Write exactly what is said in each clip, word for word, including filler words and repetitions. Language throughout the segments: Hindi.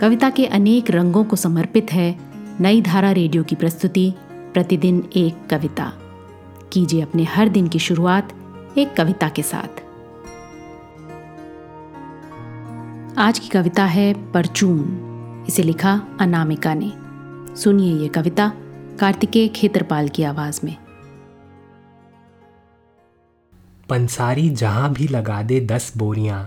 कविता के अनेक रंगों को समर्पित है नई धारा रेडियो की प्रस्तुति प्रतिदिन एक कविता। कीजिए अपने हर दिन की शुरुआत एक कविता के साथ। आज की कविता है परचून। इसे लिखा अनामिका ने। सुनिए ये कविता कार्तिके खेतरपाल की आवाज में। पंसारी जहाँ भी लगा दे दस बोरियाँ,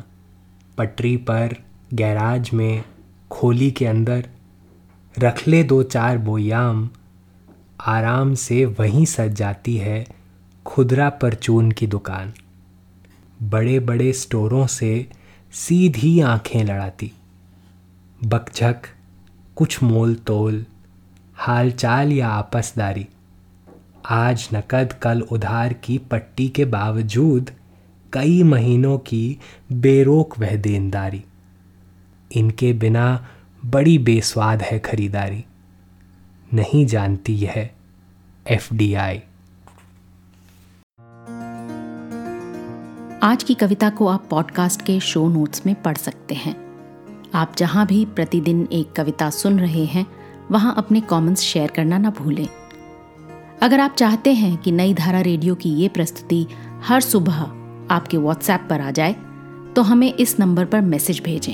पटरी पर, गैराज में, खोली के अंदर, रख ले दो चार बोयाम, आराम से वहीं सज जाती है खुदरा परचून की दुकान। बड़े बड़े स्टोरों से सीधी आंखें लड़ाती, बकझक, कुछ मोल तोल, हालचाल या आपसदारी, आज नकद कल उधार की पट्टी के बावजूद कई महीनों की बेरोक वह देनदारी। इनके बिना बड़ी बेस्वाद है खरीदारी, नहीं जानती यह एफ डी आई। आज की कविता को आप पॉडकास्ट के शो नोट्स में पढ़ सकते हैं। आप जहां भी प्रतिदिन एक कविता सुन रहे हैं, वहां अपने कमेंट्स शेयर करना ना भूलें। अगर आप चाहते हैं कि नई धारा रेडियो की ये प्रस्तुति हर सुबह आपके व्हाट्सएप पर आ जाए, तो हमें इस नंबर पर मैसेज भेजें